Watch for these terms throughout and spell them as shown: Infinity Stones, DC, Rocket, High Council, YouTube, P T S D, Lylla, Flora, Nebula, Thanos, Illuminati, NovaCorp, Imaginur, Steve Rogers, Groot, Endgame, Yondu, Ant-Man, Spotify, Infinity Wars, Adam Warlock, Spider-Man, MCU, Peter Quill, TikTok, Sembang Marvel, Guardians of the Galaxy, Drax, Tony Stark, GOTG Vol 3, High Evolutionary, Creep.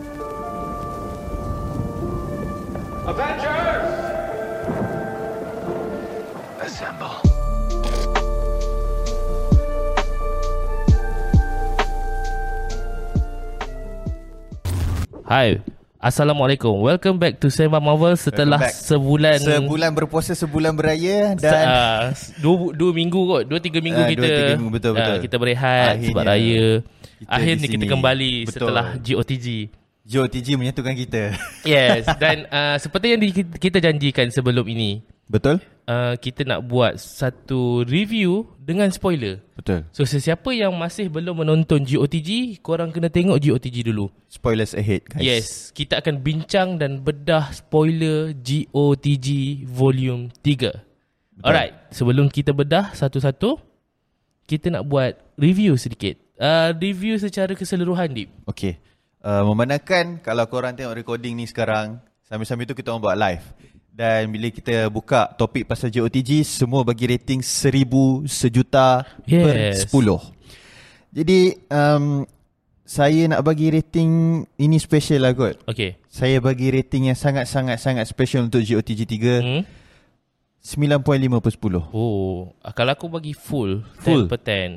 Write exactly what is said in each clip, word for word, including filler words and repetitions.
Avengers! Assemble. Hai, Assalamualaikum. Welcome back to Sembang Marvel setelah sebulan sebulan berpuasa, sebulan beraya dan uh, dua, dua minggu kot, dua tiga minggu uh, kita dua, tiga minggu, betul, uh, betul. Kita berehat akhirnya, sebab raya. Kita akhirnya kita kembali, betul, setelah G O T G. G O T G menyatukan kita. Yes, dan uh, seperti yang di, kita janjikan sebelum ini. Betul? Uh, kita nak buat satu review dengan spoiler. Betul. So sesiapa yang masih belum menonton G O T G, korang kena tengok G O T G dulu. Spoilers ahead, guys. Yes, kita akan bincang dan bedah spoiler G O T G Volume tiga. Betul. Alright, sebelum kita bedah satu-satu, kita nak buat review sedikit. Uh, review secara keseluruhan, Deep. Okay. Uh, memandangkan kalau korang tengok recording ni sekarang, sambil-sambil tu kita orang buat live. Dan bila kita buka topik pasal G O T G, semua bagi rating seribu, sejuta, yes, per sepuluh. Jadi um, saya nak bagi rating ini special lah kot. Okay. Saya bagi rating yang sangat-sangat sangat special untuk G O T G tiga. Hmm? sembilan perpuluhan lima per sepuluh. Oh, kalau aku bagi full, full. ten per ten.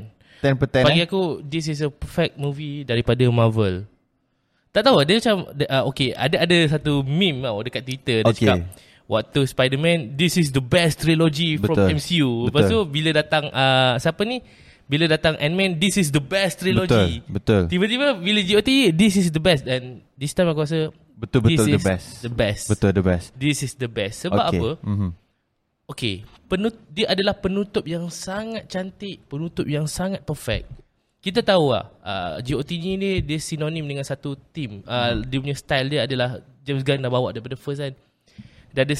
ten per ten. Bagi eh? aku, this is a perfect movie daripada Marvel. Tak tahu, dia macam, uh, okay, ada ada satu meme tau dekat Twitter, dia okay. cakap, waktu Spider-Man, this is the best trilogy, betul, from M C U. Lepas tu bila datang uh, siapa ni? Bila datang Ant-Man, this is the best trilogy. Betul, betul. Tiba-tiba bila G O T, this is the best. And this time aku rasa betul betul the best. The best. Betul the best. This is the best. Sebab okay. apa? Mm-hmm. Okay, penut dia adalah penutup yang sangat cantik, penutup yang sangat perfect. Kita tahu lah, uh, G O T G ni dia sinonim dengan satu team. Uh, hmm. Dia punya style dia adalah James Gunn dah bawa daripada first kan. Dia ada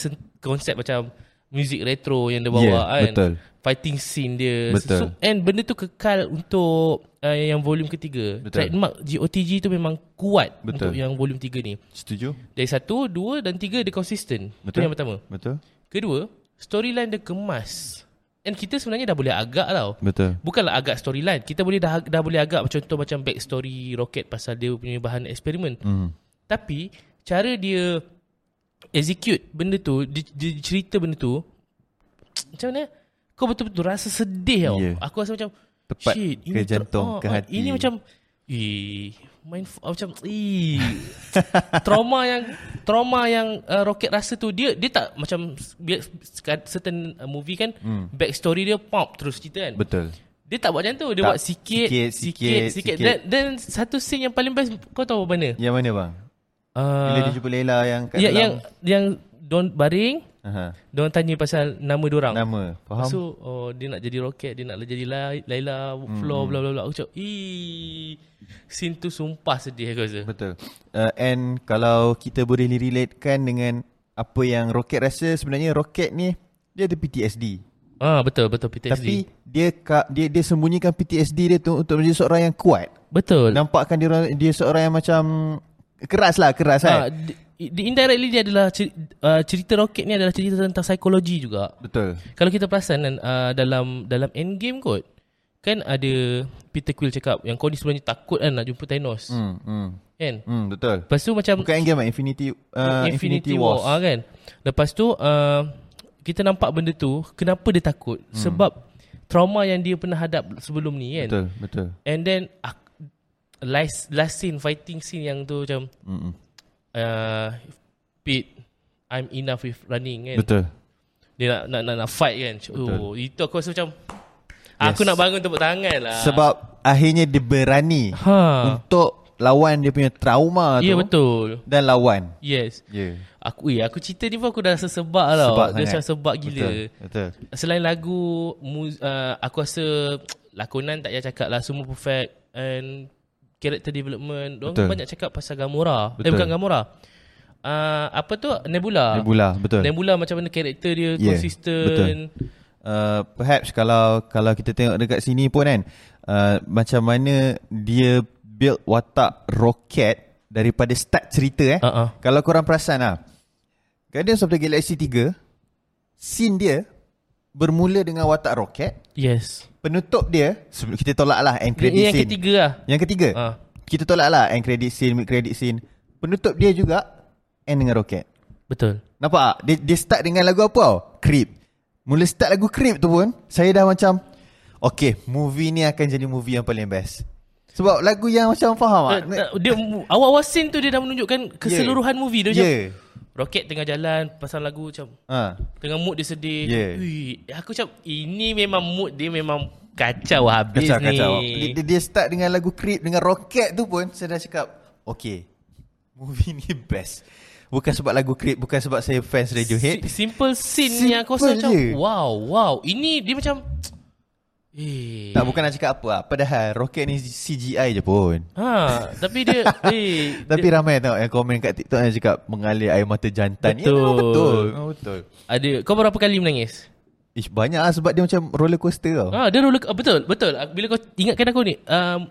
konsep macam muzik retro yang dia bawa, yeah, kan. Betul. Fighting scene dia. Betul. So, and benda tu kekal untuk uh, yang volume ketiga. Betul. Trademark G O T G tu memang kuat, betul, untuk yang volume tiga ni. Setuju. Dari satu, dua dan tiga dia konsisten. Betul. Itu yang pertama. Betul. Kedua, storyline dia kemas. And kita sebenarnya dah boleh agak tau. Betul. Bukanlah agak storyline. Kita boleh dah, dah boleh agak contoh macam back story Rocket pasal dia punya bahan eksperimen. Mm. Tapi, cara dia execute benda tu, dia, dia cerita benda tu, macam mana kau betul-betul rasa sedih tau. Yeah. Aku rasa macam tepat shit, ke jantung, oh, ke hati. Ini macam eh main oh, macam eh trauma yang trauma yang uh, Rocket rasa tu, dia dia tak macam certain movie kan, mm, back story dia pop terus cerita kan. Betul. Dia tak buat macam tu. Dia tak, buat sikit sikit sikit, sikit, sikit. Dan, dan satu scene yang paling best kau tahu mana? Yang mana bang? Bila dia jumpa Lylla yang kat ya, dalam yang yang don baring, uh-huh, dia orang tanya pasal nama dia orang. Nama, faham? So oh, dia nak jadi Rocket, dia nak jadi Lylla, mm, Flora, bla bla bla. Aku cakap, "Ee, scene tu sumpah sedih aku rasa." Betul. Uh, and kalau kita boleh relatekan dengan apa yang Rocket rasa, sebenarnya Rocket ni dia ada P T S D. Ah, betul, betul P T S D. Tapi dia dia dia sembunyikan P T S D dia tu untuk menjadi seorang yang kuat. Betul. Nampakkan dia dia seorang yang macam keras lah, keras kan. Ha, indirectly dia adalah cerita Rocket ni adalah cerita tentang psikologi juga. Betul. Kalau kita perasan uh, dalam dalam Endgame kot, kan ada Peter Quill cakap yang kau ni sebenarnya takut kan nak jumpa Thanos. Hmm, hmm. Kan? Hmm, betul. Lepas tu macam bukan Endgame lah, Infinity uh, Infinity, Infinity Wars. War, kan? Lepas tu uh, kita nampak benda tu, kenapa dia takut? Hmm. Sebab trauma yang dia pernah hadap sebelum ni kan. Betul, betul. And then aku Last, last scene, fighting scene yang tu macam uh, Pete, I'm enough with running kan. Betul. Dia nak nak, nak, nak fight kan. Oh, itu aku rasa macam yes, aku nak bangun tepuk tangan lah. Sebab akhirnya dia berani, ha, untuk lawan dia punya trauma, yeah, tu. Ya, betul. Dan lawan. Yes, yeah. Aku eh, aku cerita ni pun aku dah rasa sebab tau. Sebab dia sangat sebab gila. Betul, betul. Selain lagu muz, uh, aku rasa lakonan tak payah cakap lah, semua perfect. And character development, diorang banyak cakap pasal Gamora. Betul. Eh bukan Gamora, uh, apa tu? Nebula. Nebula, betul. Nebula macam mana karakter dia, yeah, konsisten. Uh, perhaps kalau kalau kita tengok dekat sini pun kan, uh, macam mana dia build watak Rocket daripada start cerita eh. Uh-uh. Kalau korang perasan lah, Guardians of the Galaxy tiga, scene dia bermula dengan watak Rocket. Yes. Penutup dia sebelum kita tolak lah end credit scene. Yang ketiga lah. Yang ketiga. Ha. Kita tolak lah end credit scene, mid credit scene. penutup dia juga end dengan Rocket. Betul. Nampak tak? Dia, dia start dengan lagu apa tau? Creep. Mula start lagu Creep tu pun saya dah macam okay, movie ni akan jadi movie yang paling best. Sebab lagu yang macam faham tak? Uh, dia awal-awal scene tu dia dah menunjukkan keseluruhan yeah. movie dia macam yeah. Rocket tengah jalan pasang lagu macam ha. Tengah mood dia sedih yeah. Ui, aku macam ini memang mood dia memang kacau habis kacau, ni kacau. Dia, dia start dengan lagu Creep dengan Rocket tu pun saya dah cakap okay, movie ni best. Bukan sebab lagu Creep, bukan sebab saya fans Radiohead. Simple scene simple yang aku rasa macam wow, wow. Ini dia macam eh. tak, bukan nak cakap apa lah. Padahal Rocket ni C G I je pun ha, tapi dia eh, tapi dia, ramai tengok yang komen kat TikTok yang cakap mengalir air mata jantan. Betul, ya, memang betul, memang betul. Ada. Kau berapa kali menangis? Ish, banyak lah sebab dia macam roller coaster tau ha, dia roller, betul, betul. Bila kau ingatkan aku ni um,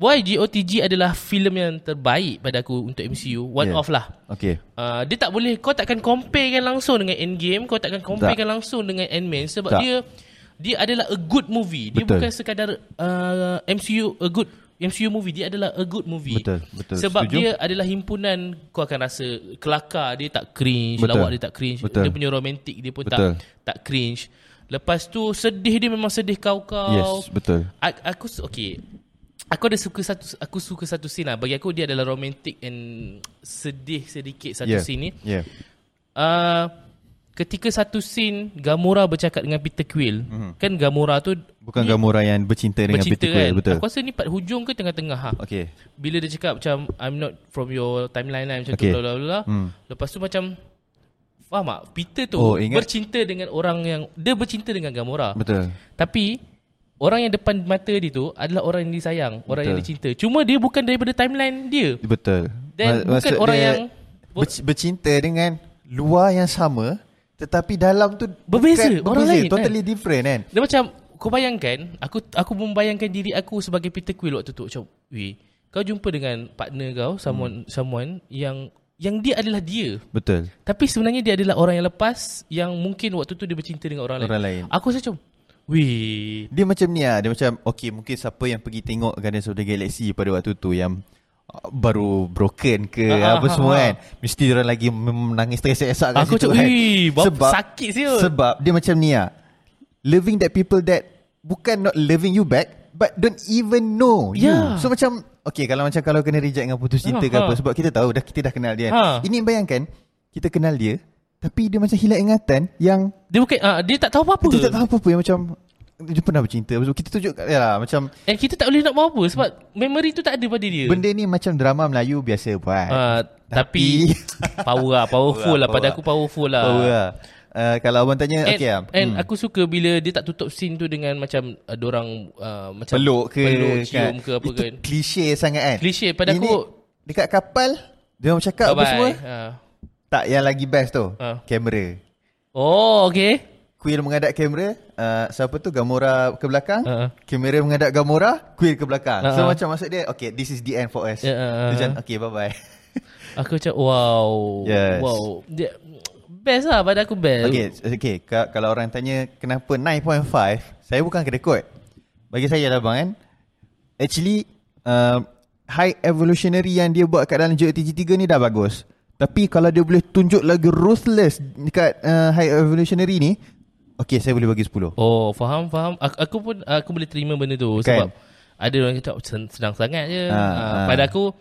why G O T G adalah filem yang terbaik pada aku untuk M C U. One yeah. off lah okay. uh, Dia tak boleh, kau takkan comparekan langsung dengan Endgame. Kau takkan comparekan tak. langsung dengan Ant-Man. Sebab tak. dia dia adalah a good movie. Dia betul. bukan sekadar uh, M C U a good M C U movie. Dia adalah a good movie. Betul, betul. Sebab setuju. Dia adalah himpunan. Kau akan rasa kelakar, dia tak cringe, betul. Lawak dia tak cringe, betul. Dia punya romantik dia pun betul. tak tak cringe. Lepas tu sedih dia memang sedih kau-kau. Yes, betul. A- aku okay. Aku ada suka satu aku suka satu scene lah. Bagi aku dia adalah romantik and sedih sedikit satu yeah. scene ni. Yeah. Uh, Ketika satu scene Gamora bercakap dengan Peter Quill mm-hmm. Kan Gamora tu bukan Gamora yang bercinta dengan bercinta Peter Quill kan? Betul. Aku rasa ni part hujung ke tengah-tengah ha? Okay. Bila dia cakap macam I'm not from your timeline lah, macam okay. tu bla bla bla. Mm. Lepas tu macam faham tak? Peter tu oh, bercinta dengan orang yang dia bercinta dengan Gamora. Betul. Tapi orang yang depan mata dia tu adalah orang yang disayang, orang betul. Yang dicinta. Cuma dia bukan daripada timeline dia. Betul. Dan Mas- bukan orang yang bercinta dengan luar yang sama. Tetapi dalam tu berbeza, bukan, orang berbeza, lain totally kan? Different kan. Dia macam kau bayangkan, aku aku membayangkan diri aku sebagai Peter Quill waktu tu. Macam weh, kau jumpa dengan partner kau, someone hmm. someone yang yang dia adalah dia. Betul. Tapi sebenarnya dia adalah orang yang lepas yang mungkin waktu tu dia bercinta dengan orang, orang lain. lain. Aku rasa macam weh, dia macam ni ah, dia macam okey, mungkin siapa yang pergi tengok Guardians of the Galaxy pada waktu tu yang baru broken ke ah, apa ah, semua ah. kan, mesti diorang lagi menangis teresak-esak kat situ kan. Sebab sakit siul. Sebab dia macam ni ah, loving that people that bukan not loving you back but don't even know yeah. you. So macam okay, kalau macam kalau kena reject dengan putus cinta ah, ke ah. apa, sebab kita tahu dah, kita dah kenal dia kan. ah. Ini bayangkan kita kenal dia tapi dia macam hilang ingatan yang dia bukan uh, dia tak tahu apa-apa. Dia tak tahu apa-apa yang macam dia pernah bercinta. Kita tunjuk yalah, macam and kita tak boleh nak buat apa sebab memory tu tak ada pada dia. Benda ni macam drama Melayu biasa buat uh, Tapi, tapi power lah, powerful power lah power. Pada aku powerful lah, power lah. Uh, Kalau abang tanya and, okay, and hmm. aku suka bila dia tak tutup scene tu dengan macam uh, dorang uh, macam peluk ke, peluk, cium kan. ke apa. Itu kan klise sangat kan. Klise pada ini, aku dekat kapal dia orang cakap apa semua uh. tak, yang lagi best tu uh. kamera. Oh okay, Quill menghadap kamera, uh, siapa tu Gamora ke belakang, uh-huh. kamera menghadap Gamora, Quill ke belakang. Uh-huh. So macam maksud dia, okay, this is the end for us. Uh-huh. Macam, okay, bye-bye. Aku macam, wow. Yes. Wow. Best lah, pada aku best. Okay, okay. Kalau orang tanya kenapa nine point five, saya bukan kedekut. Bagi saya lah bang kan, actually, uh, High Evolutionary yang dia buat kat dalam G O T G three ni dah bagus. Tapi kalau dia boleh tunjuk lagi ruthless dekat uh, High Evolutionary ni, okay, saya boleh bagi sepuluh. Oh, faham, faham. Aku, aku pun aku boleh terima benda tu kan? Sebab ada orang kata senang sangat je. Ha, ha, ha. Pada aku,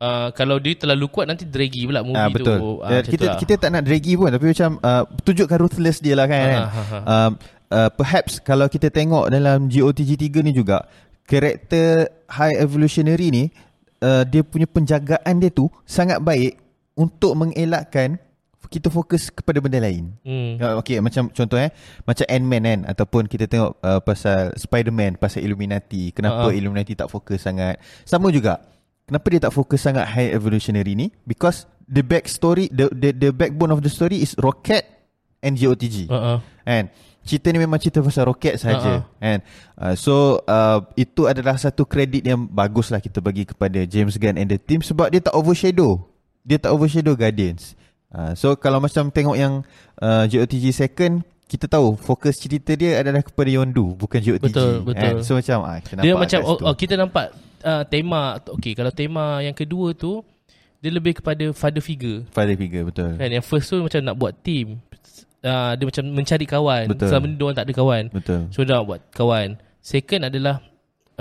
uh, kalau dia terlalu kuat nanti draggy pula movie ha, betul. tu. Ha, kita lah. kita tak nak draggy pun, tapi macam uh, tunjukkan ruthless dia lah kan. Ha, ha, ha. Uh, uh, perhaps kalau kita tengok dalam G O T G three ni juga, karakter High Evolutionary ni, uh, dia punya penjagaan dia tu sangat baik untuk mengelakkan kita fokus kepada benda lain. hmm. Okay, macam contoh eh, macam Ant-Man kan, ataupun kita tengok uh, pasal Spider-Man, pasal Illuminati. Kenapa uh-huh. Illuminati tak fokus sangat? Sama juga, kenapa dia tak fokus sangat High Evolutionary ni? Because the back story, the, the, the backbone of the story is Rocket and G O T G. uh-huh. And cerita ni memang cerita pasal Rocket saja. uh-huh. And uh, so uh, itu adalah satu kredit yang baguslah kita bagi kepada James Gunn and the team. Sebab dia tak overshadow, dia tak overshadow Guardians. Uh, so kalau macam tengok yang uh, G O T G second, kita tahu fokus cerita dia adalah kepada Yondu, bukan G O T G. Betul, betul. So macam ah, kita nampak dia macam oh, oh, kita nampak uh, tema. Okay, kalau tema yang kedua tu dia lebih kepada father figure. Father figure, betul. Kan, yang first tu macam nak buat team. Uh, dia macam mencari kawan. Betul. Selama ni diorang tak ada kawan. Betul. So dia nak buat kawan. Second adalah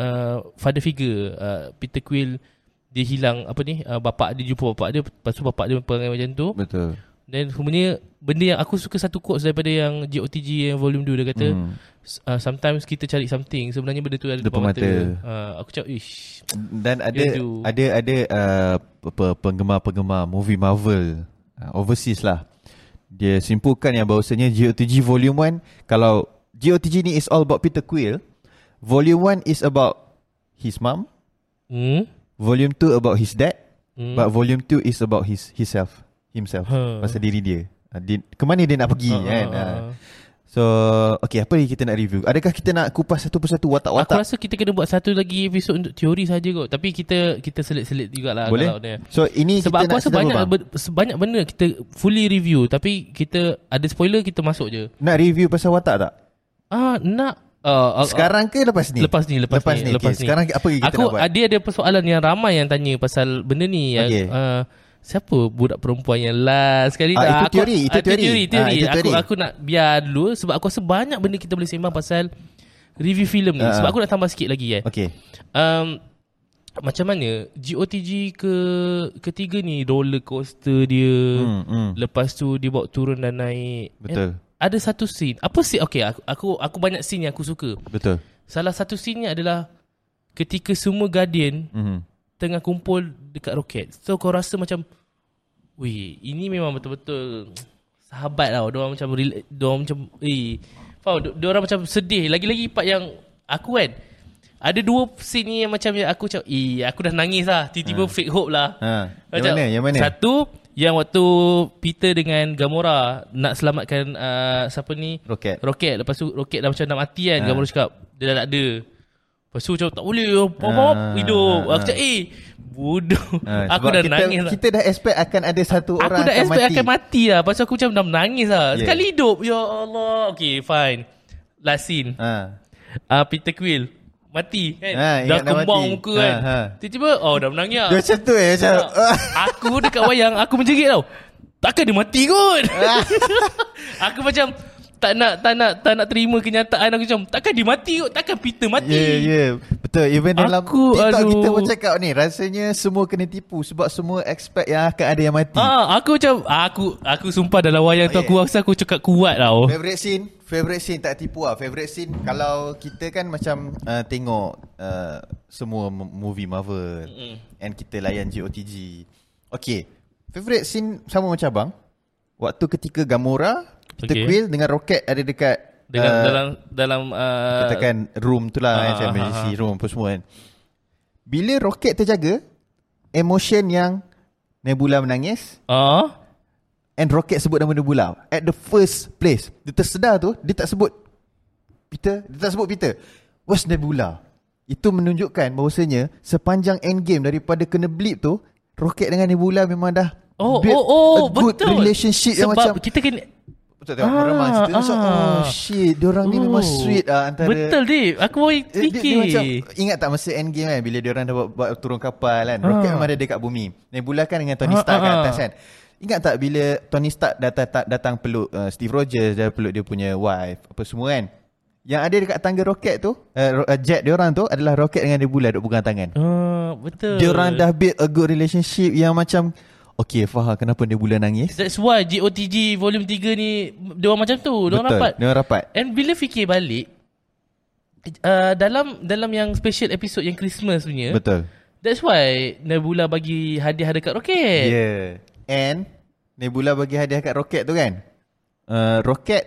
uh, father figure. Uh, Peter Quill, dia hilang apa ni, uh, bapak dia jumpa bapak dia. Lepas tu bapak dia perangai macam tu. Betul. Dan sebenarnya benda yang aku suka satu quotes daripada yang G O T G yang volume two, dia kata hmm. uh, sometimes kita cari something, sebenarnya benda tu ada depan mata, mata. Uh, aku cakap ish. Dan ada Yondu. ada ada uh, penggemar-penggemar movie Marvel uh, overseas lah, dia simpulkan yang bahawasanya G O T G volume one, kalau G O T G ni is all about Peter Quill, volume one is about his mom, hmm? volume two about his dad, hmm? but volume two is about his himself. Himself huh. Masa diri dia, dia kemana dia nak pergi, uh, kan uh, uh. So okay, apa yang kita nak review? Adakah kita nak kupas satu persatu watak-watak? Aku rasa kita kena buat satu lagi episod untuk teori saja kot. Tapi kita kita selit-selit jugalah. Boleh? Kalau dia. So ini sebab kita nak sedang banyak, bang? Sebanyak benda kita fully review, tapi kita ada spoiler, kita masuk je. Nak review pasal watak tak? Ah, Nak Uh, uh, sekarang ke lepas ni? Lepas ni Lepas, lepas ni, ni. Lepas okay. ni. Sekarang apa kita aku, nak buat? Dia ada persoalan yang ramai yang tanya pasal benda ni. Okay. Yang, uh, siapa budak perempuan yang last sekali ah, dah. Itu teori, aku, itu teori. teori, teori. Ah, aku, teori aku nak biar dulu sebab aku rasa banyak benda kita boleh sembang pasal review filem ni. Uh, sebab aku nak tambah sikit lagi kan. Okay. Um, macam mana G O T G ke ketiga ni, roller coaster dia. Hmm, hmm. Lepas tu dia bawa turun dan naik. Betul. And ada satu scene. Apa scene? Okay, aku, aku aku banyak scene yang aku suka. Betul. Salah satu scene adalah ketika semua Guardian mm-hmm. tengah kumpul dekat Rocket. So kau rasa macam, wih, ini memang betul-betul sahabat tau. Diorang macam, diorang macam, eh, faham? Diorang macam sedih. Lagi-lagi part yang aku kan, ada dua scene ni yang macam aku macam, eh, aku dah nangis lah. Tiba-tiba ha. fake hope lah. Ha. Macam, yang mana? Yang mana? Satu, yang waktu Peter dengan Gamora nak selamatkan, uh, siapa ni? Rocket. Rocket. Lepas tu, Rocket dah macam nak mati kan. Ha. Gamora cakap, dia dah tak ada. Lepas tu macam tak boleh, pop-pop, ah, hidup. Ah, aku cakap, eh, bodoh. Ah, aku dah kita, nangis lah. Kita dah expect akan ada satu aku orang akan mati. Aku dah expect akan mati lah. Pasal aku macam dah menangis lah. Yeah. Sekali hidup, ya Allah. Okay, fine. Last scene. Ah. Uh, Peter Quill, mati kan. Ah, dah kembang muka kan. Ah, ah. Tiba-tiba, oh dah menangis lah. Dia macam tu eh. Macam ah. Aku dekat wayang, aku menjerit tau. Takkan dia mati kot. Ah. Aku macam... Tak nak tak nak tak nak terima kenyataan. Aku macam takkan dia mati kot, takkan Peter mati. Ya yeah, ya yeah. Betul. Even dalam aku, TikTok aduh. Kita pun cakap ni, rasanya semua kena tipu sebab semua expect yang akan ada yang mati. Ah, aku macam aku aku sumpah dalam wayang tu oh, yeah. aku rasa aku cakap kuat tau. Favorite scene, favorite scene tak tipu ah. Favorite scene kalau kita kan macam uh, tengok uh, semua movie Marvel mm. and kita layan G O T G. Okay, favorite scene sama macam abang. Waktu ketika Gamora Peter okay. Quill dengan Rocket ada dekat dengan, uh, dalam dalam uh, katakan room tu lah, uh, macam uh, emergency uh, room apa semua kan. Bila Rocket terjaga, emotion yang Nebula menangis uh. and Rocket sebut nama Nebula at the first place. Dia tersedar tu, dia tak sebut Peter, dia tak sebut Peter, was Nebula. Itu menunjukkan bahawasanya sepanjang Endgame daripada kena blip tu, Rocket dengan Nebula memang dah oh, build oh, oh, a good betul. relationship. Sebab yang macam kita kena betul tengok ah, ramai cerita ah, so, oh shit, diorang oh, ni memang sweet lah antara. Betul Dave, aku boleh fikir dia, dia macam, ingat tak masa Endgame kan, bila diorang dah buat, buat turun kapal kan, ah. Rocket memang ada dekat bumi, Nebula kan dengan Tony Stark ah, kat atas ah. kan. Ingat tak bila Tony Stark datang, datang peluk uh, Steve Rogers, dia peluk dia punya wife apa semua kan. Yang ada dekat tangga Rocket tu, uh, jet diorang tu adalah Rocket dengan Nebula duk pegang tangan. ah, Betul. Diorang dah build a good relationship yang macam okay, faham kenapa Nebula nangis. That's why G O T G volume tiga ni diorang macam tu, diorang rapat. Betul, diorang rapat. And bila fikir balik uh, dalam dalam yang special episode yang Christmas punya, betul. That's why Nebula bagi hadiah dekat Rocket. Yeah. And Nebula bagi hadiah dekat Rocket tu kan, uh, Rocket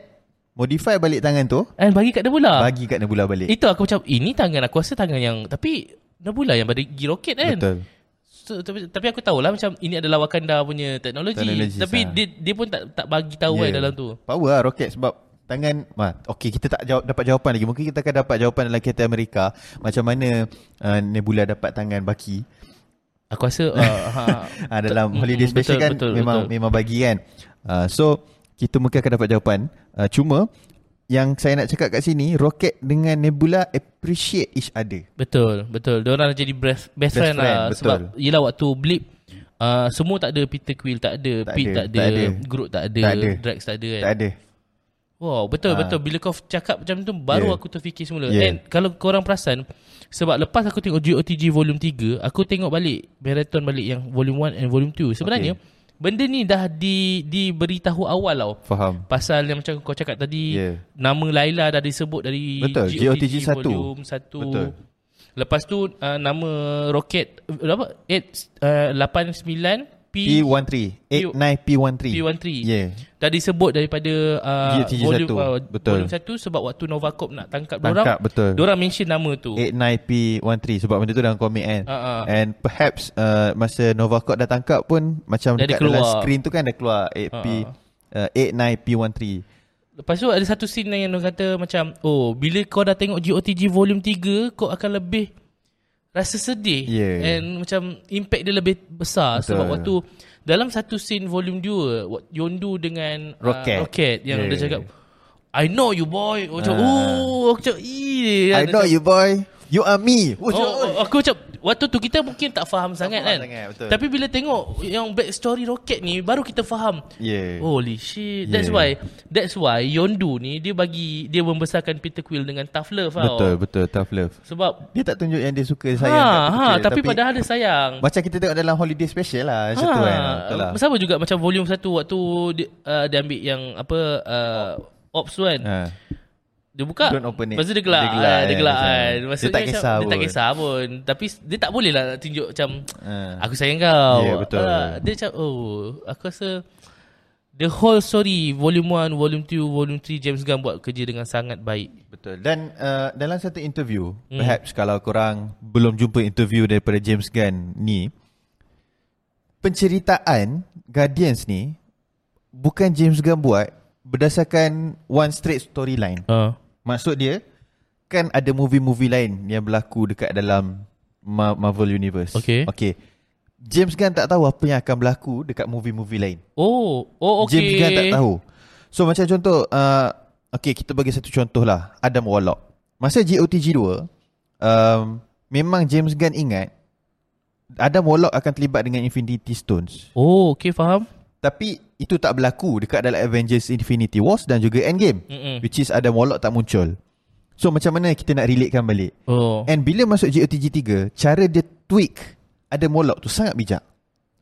modify balik tangan tu and bagi kat Nebula. Bagi kat Nebula balik. Itu aku macam, ini tangan aku rasa tangan yang, tapi Nebula yang bagi Rocket kan. Betul. So, tapi, tapi aku tahulah macam ini adalah Wakanda punya teknologi. Technology, tapi ha. dia dia pun tak tak bagi tahu yeah. kan dalam tu. Power lah Rocket sebab tangan. Okey, kita tak jawab, dapat jawapan lagi. Mungkin kita akan dapat jawapan dalam Captain America macam mana uh, Nebula dapat tangan Bucky. Aku rasa uh, ha, dalam holiday special betul, kan betul, memang betul. memang bagi kan. Uh, so kita mungkin akan dapat jawapan. Uh, cuma yang saya nak cakap kat sini, Rocket dengan Nebula appreciate each other. Betul, betul. Diorang jadi best, best, best friend, friend lah. Betul. Sebab yelah waktu blip, uh, semua tak ada. Peter Quill tak ada, tak Pete ada, tak ada, ada. Groot tak ada, tak ada. Drax tak ada, kan? Tak ada. Wow, betul ha. betul. Bila kau cakap macam tu baru yeah. aku terfikir semula. Dan yeah. kalau korang perasan, sebab lepas aku tengok G O T G Volume tiga, aku tengok balik marathon balik yang Volume one and Volume two. Sebenarnya okay. benda ni dah di diberitahu awal tau. Faham. Pasal yang macam kau cakap tadi, yeah. nama Lylla dah disebut dari betul, G O T G, G O T G Volume satu. Betul. Lepas tu uh, nama Rocket apa? eight, uh, lapan sembilan P thirteen, eighty-nine P thirteen. P thirteen. Yeah. Dah disebut daripada uh, volume uh, volume satu sebab waktu NovaCorp nak tangkap, tangkap dorang. Dorang mention nama tu. eighty-nine P thirteen sebab benda tu dalam komik kan. Uh-huh. And perhaps uh, masa NovaCorp dah tangkap pun macam dah dekat dalam screen tu kan dah keluar eight P eighty-nine P thirteen. Lepas tu ada satu scene yang dia kata macam, oh, bila kau dah tengok G O T G Volume tiga, kau akan lebih rasa sedih. Yeah. And macam impact dia lebih besar. Betul. Sebab waktu dalam satu scene Volume two, Yondu dengan Rocket, uh, Rocket yang yeah. dia cakap, I know you boy. Aku cakap, oh, aku cakap, I dia know cakap, you boy. You are me. Oh, oh, aku macam waktu tu kita mungkin tak faham tak sangat faham kan sangat, tapi bila tengok yang back story Rocket ni baru kita faham. yeah. Holy shit. yeah. That's why That's why Yondu ni dia bagi, dia membesarkan Peter Quill dengan tough love. Betul tau. Betul tough love. Sebab dia tak tunjuk yang dia suka, sayang ha, tak ha, tapi, tapi padahal dia sayang. Macam kita tengok dalam holiday special lah. Macam ha, tu kan lah. Sama juga macam volume satu waktu dia, uh, dia ambil yang apa uh, Ops one. ha. Dia buka, lepas tu dia gelak, dia gelak kan. Dia tak kisah pun. Dia tak kisah pun. Tapi dia tak boleh lah tunjuk macam uh, aku sayang kau. Yeah, betul. Uh, dia macam, oh, aku rasa the whole story, volume one, volume two, volume three, James Gunn buat kerja dengan sangat baik. Betul. Dan uh, dalam satu interview, hmm. perhaps kalau korang belum jumpa interview daripada James Gunn ni, penceritaan Guardians ni bukan James Gunn buat berdasarkan one straight storyline. Uh. Maksud dia kan ada movie-movie lain yang berlaku dekat dalam Marvel Universe. Okay. Okay. James Gunn tak tahu apa yang akan berlaku dekat movie-movie lain. Oh, oh okay. James Gunn tak tahu. So macam contoh uh, okay, kita bagi satu contoh lah. Adam Warlock. Masa G O T G two, um, memang James Gunn ingat Adam Warlock akan terlibat dengan Infinity Stones. Oh, okay, faham. Tapi itu tak berlaku dekat dalam Avengers Infinity Wars dan juga Endgame. Mm-mm. Which is Adam Warlock tak muncul. So macam mana kita nak relatekan balik? oh. And bila masuk G O T G tiga, cara dia tweak Adam Warlock tu sangat bijak.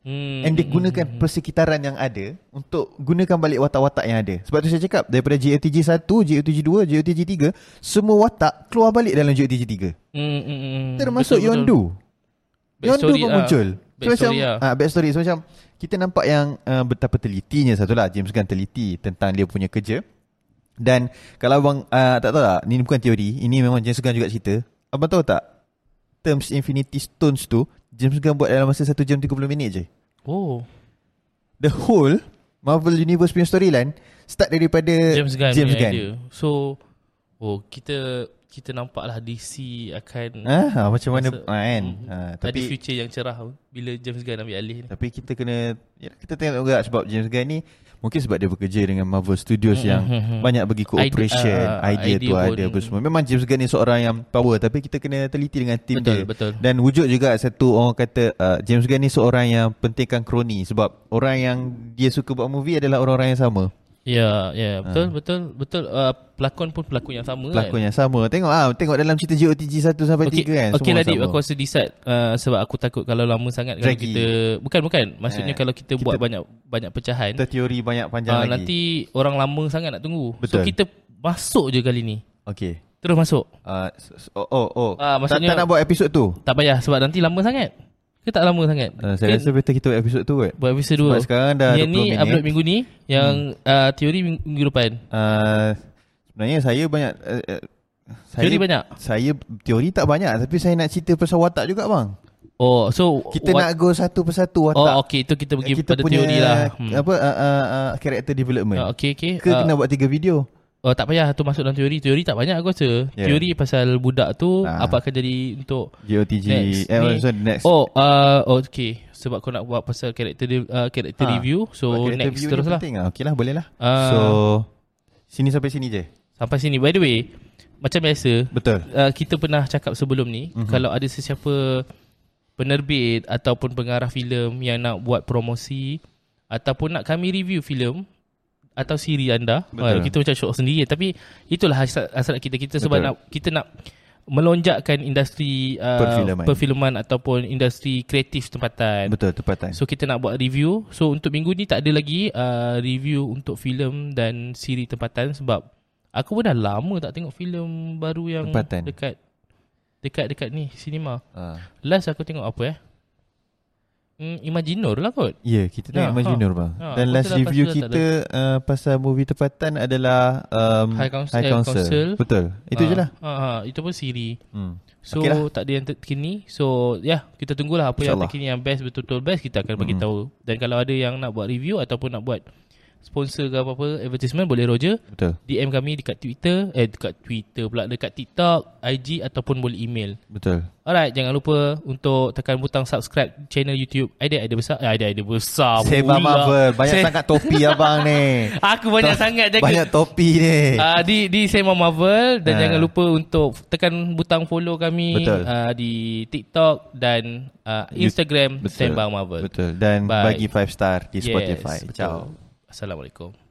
mm. And dia gunakan mm. persekitaran yang ada untuk gunakan balik watak-watak yang ada. Sebab tu saya cakap daripada G O T G satu, G O T G two, G O T G tiga, semua watak keluar balik dalam G O T G tiga. mm. Termasuk betul, Yondu betul. Yondu pun lah. muncul. Backstory so, macam, lah. ha, backstory. So macam kita nampak yang uh, betapa telitinya satulah James Gunn teliti tentang dia punya kerja. Dan kalau abang uh, tak tahu tak, ni bukan teori, ini memang James Gunn juga cerita. Abang tahu tak, terms Infinity Stones tu James Gunn buat dalam masa satu jam tiga puluh minit je. Oh. The whole Marvel Universe punya storyline start daripada James Gunn. James Gunn. Idea. So oh, kita kita nampaklah D C akan ah, macam mana masa, kan. Mm, ha, tapi ada future yang cerah bila James Gunn ambil alih ni. Tapi kita kena ya, kita tengok juga sebab James Gunn ni mungkin sebab dia bekerja dengan Marvel Studios mm, yang mm, banyak bagi cooperation, idea, uh, idea, idea tu ada apa semua. Memang James Gunn ni seorang yang power, tapi kita kena teliti dengan tim betul, dia. Betul. Dan wujud juga satu orang kata uh, James Gunn ni seorang yang pentingkan kroni sebab orang yang dia suka buat movie adalah orang-orang yang sama. Ya, ya, betul, ha. betul, betul. Uh, pelakon pun pelakon yang sama. Pelakon kan? yang sama. Tengok ah, tengok dalam cerita G O T G satu sampai okay, tiga kan. Okey, tadi aku rasa decide uh, sebab aku takut kalau lama sangat kalau kita bukan bukan. Maksudnya eh, kalau kita, kita buat banyak banyak pecahan, kita teori banyak panjang uh, lagi. Nanti orang lama sangat nak tunggu. Betul. So kita masuk je kali ni. Okey. Terus masuk. Uh, oh oh oh. Uh, maksudnya, tak, tak nak buat episod tu. Tak payah sebab nanti lama sangat. Ke tak lama sangat uh, saya rasa better kita buat episod tu kot. Buat episod dua. Sebab sekarang dah yang ni minit. Upload minggu ni. Yang hmm. uh, teori minggu depan uh, sebenarnya saya banyak uh, uh, saya, teori banyak. Saya teori tak banyak, tapi saya nak cerita pasal watak juga bang. Oh, so kita what? Nak go satu persatu watak. Oh okey, itu kita pergi pada teori lah. hmm. Apa uh, uh, uh, character development. uh, Okey okey. Ke uh, kena buat tiga video. Oh tak payah tu masuk dalam teori. Teori tak banyak aku rasa. Yeah. Teori pasal budak tu ah. apa akan jadi untuk G O T G next. Eh, so next. Oh uh, oh okey. Sebab kau nak buat pasal character uh, character ah. review. So character next teruslah. Lah. Okeylah boleh lah. Uh, so sini sampai sini je. Sampai sini. By the way, macam biasa. Betul. Uh, kita pernah cakap sebelum ni, mm-hmm. kalau ada sesiapa penerbit ataupun pengarah filem yang nak buat promosi ataupun nak kami review filem atau siri anda, ha, kita macam syok sendiri. Tapi itulah hasrat, hasrat kita kita sebab nak, kita nak melonjakkan industri uh, perfilman. perfilman ataupun industri kreatif tempatan. Betul, tempatan. So kita nak buat review. So untuk minggu ni tak ada lagi uh, review untuk filem dan siri tempatan sebab aku pun dah lama tak tengok filem baru yang tempatan. dekat dekat dekat ni cinema. Uh. Last aku tengok apa eh? Mm, Imaginur lah kot. Ya, yeah, kita tengok nah, Imaginur ha, bang. Ha, dan last review kita uh, pasal movie tempatan adalah um, High Council. High Council. Council. Betul. Itu ha, je lah. Ha, ha, itu pun siri. Hmm. So okay lah, tak ada yang terkini. So ya, yeah, kita tunggulah apa yang terkini yang best, betul-betul best kita akan bagi tahu. Hmm. Dan kalau ada yang nak buat review ataupun nak buat sponsor ke apa-apa advertisement, boleh Roger. Betul. D M kami dekat Twitter, eh dekat Twitter pula, dekat TikTok, I G ataupun boleh email. Betul. Alright, jangan lupa untuk tekan butang subscribe channel YouTube. Idea idea besar, eh, idea idea besar. Sembang Marvel, banyak Se- sangat topi abang ni. Aku banyak Top, sangat jaga. Banyak topi ni. Uh, di di Sembang Marvel dan ha. jangan lupa untuk tekan butang follow kami uh, di TikTok dan uh, Instagram Sembang Marvel. Betul. Dan Bye. Bagi five star di yes, Spotify. Betul. Ciao. Assalamualaikum.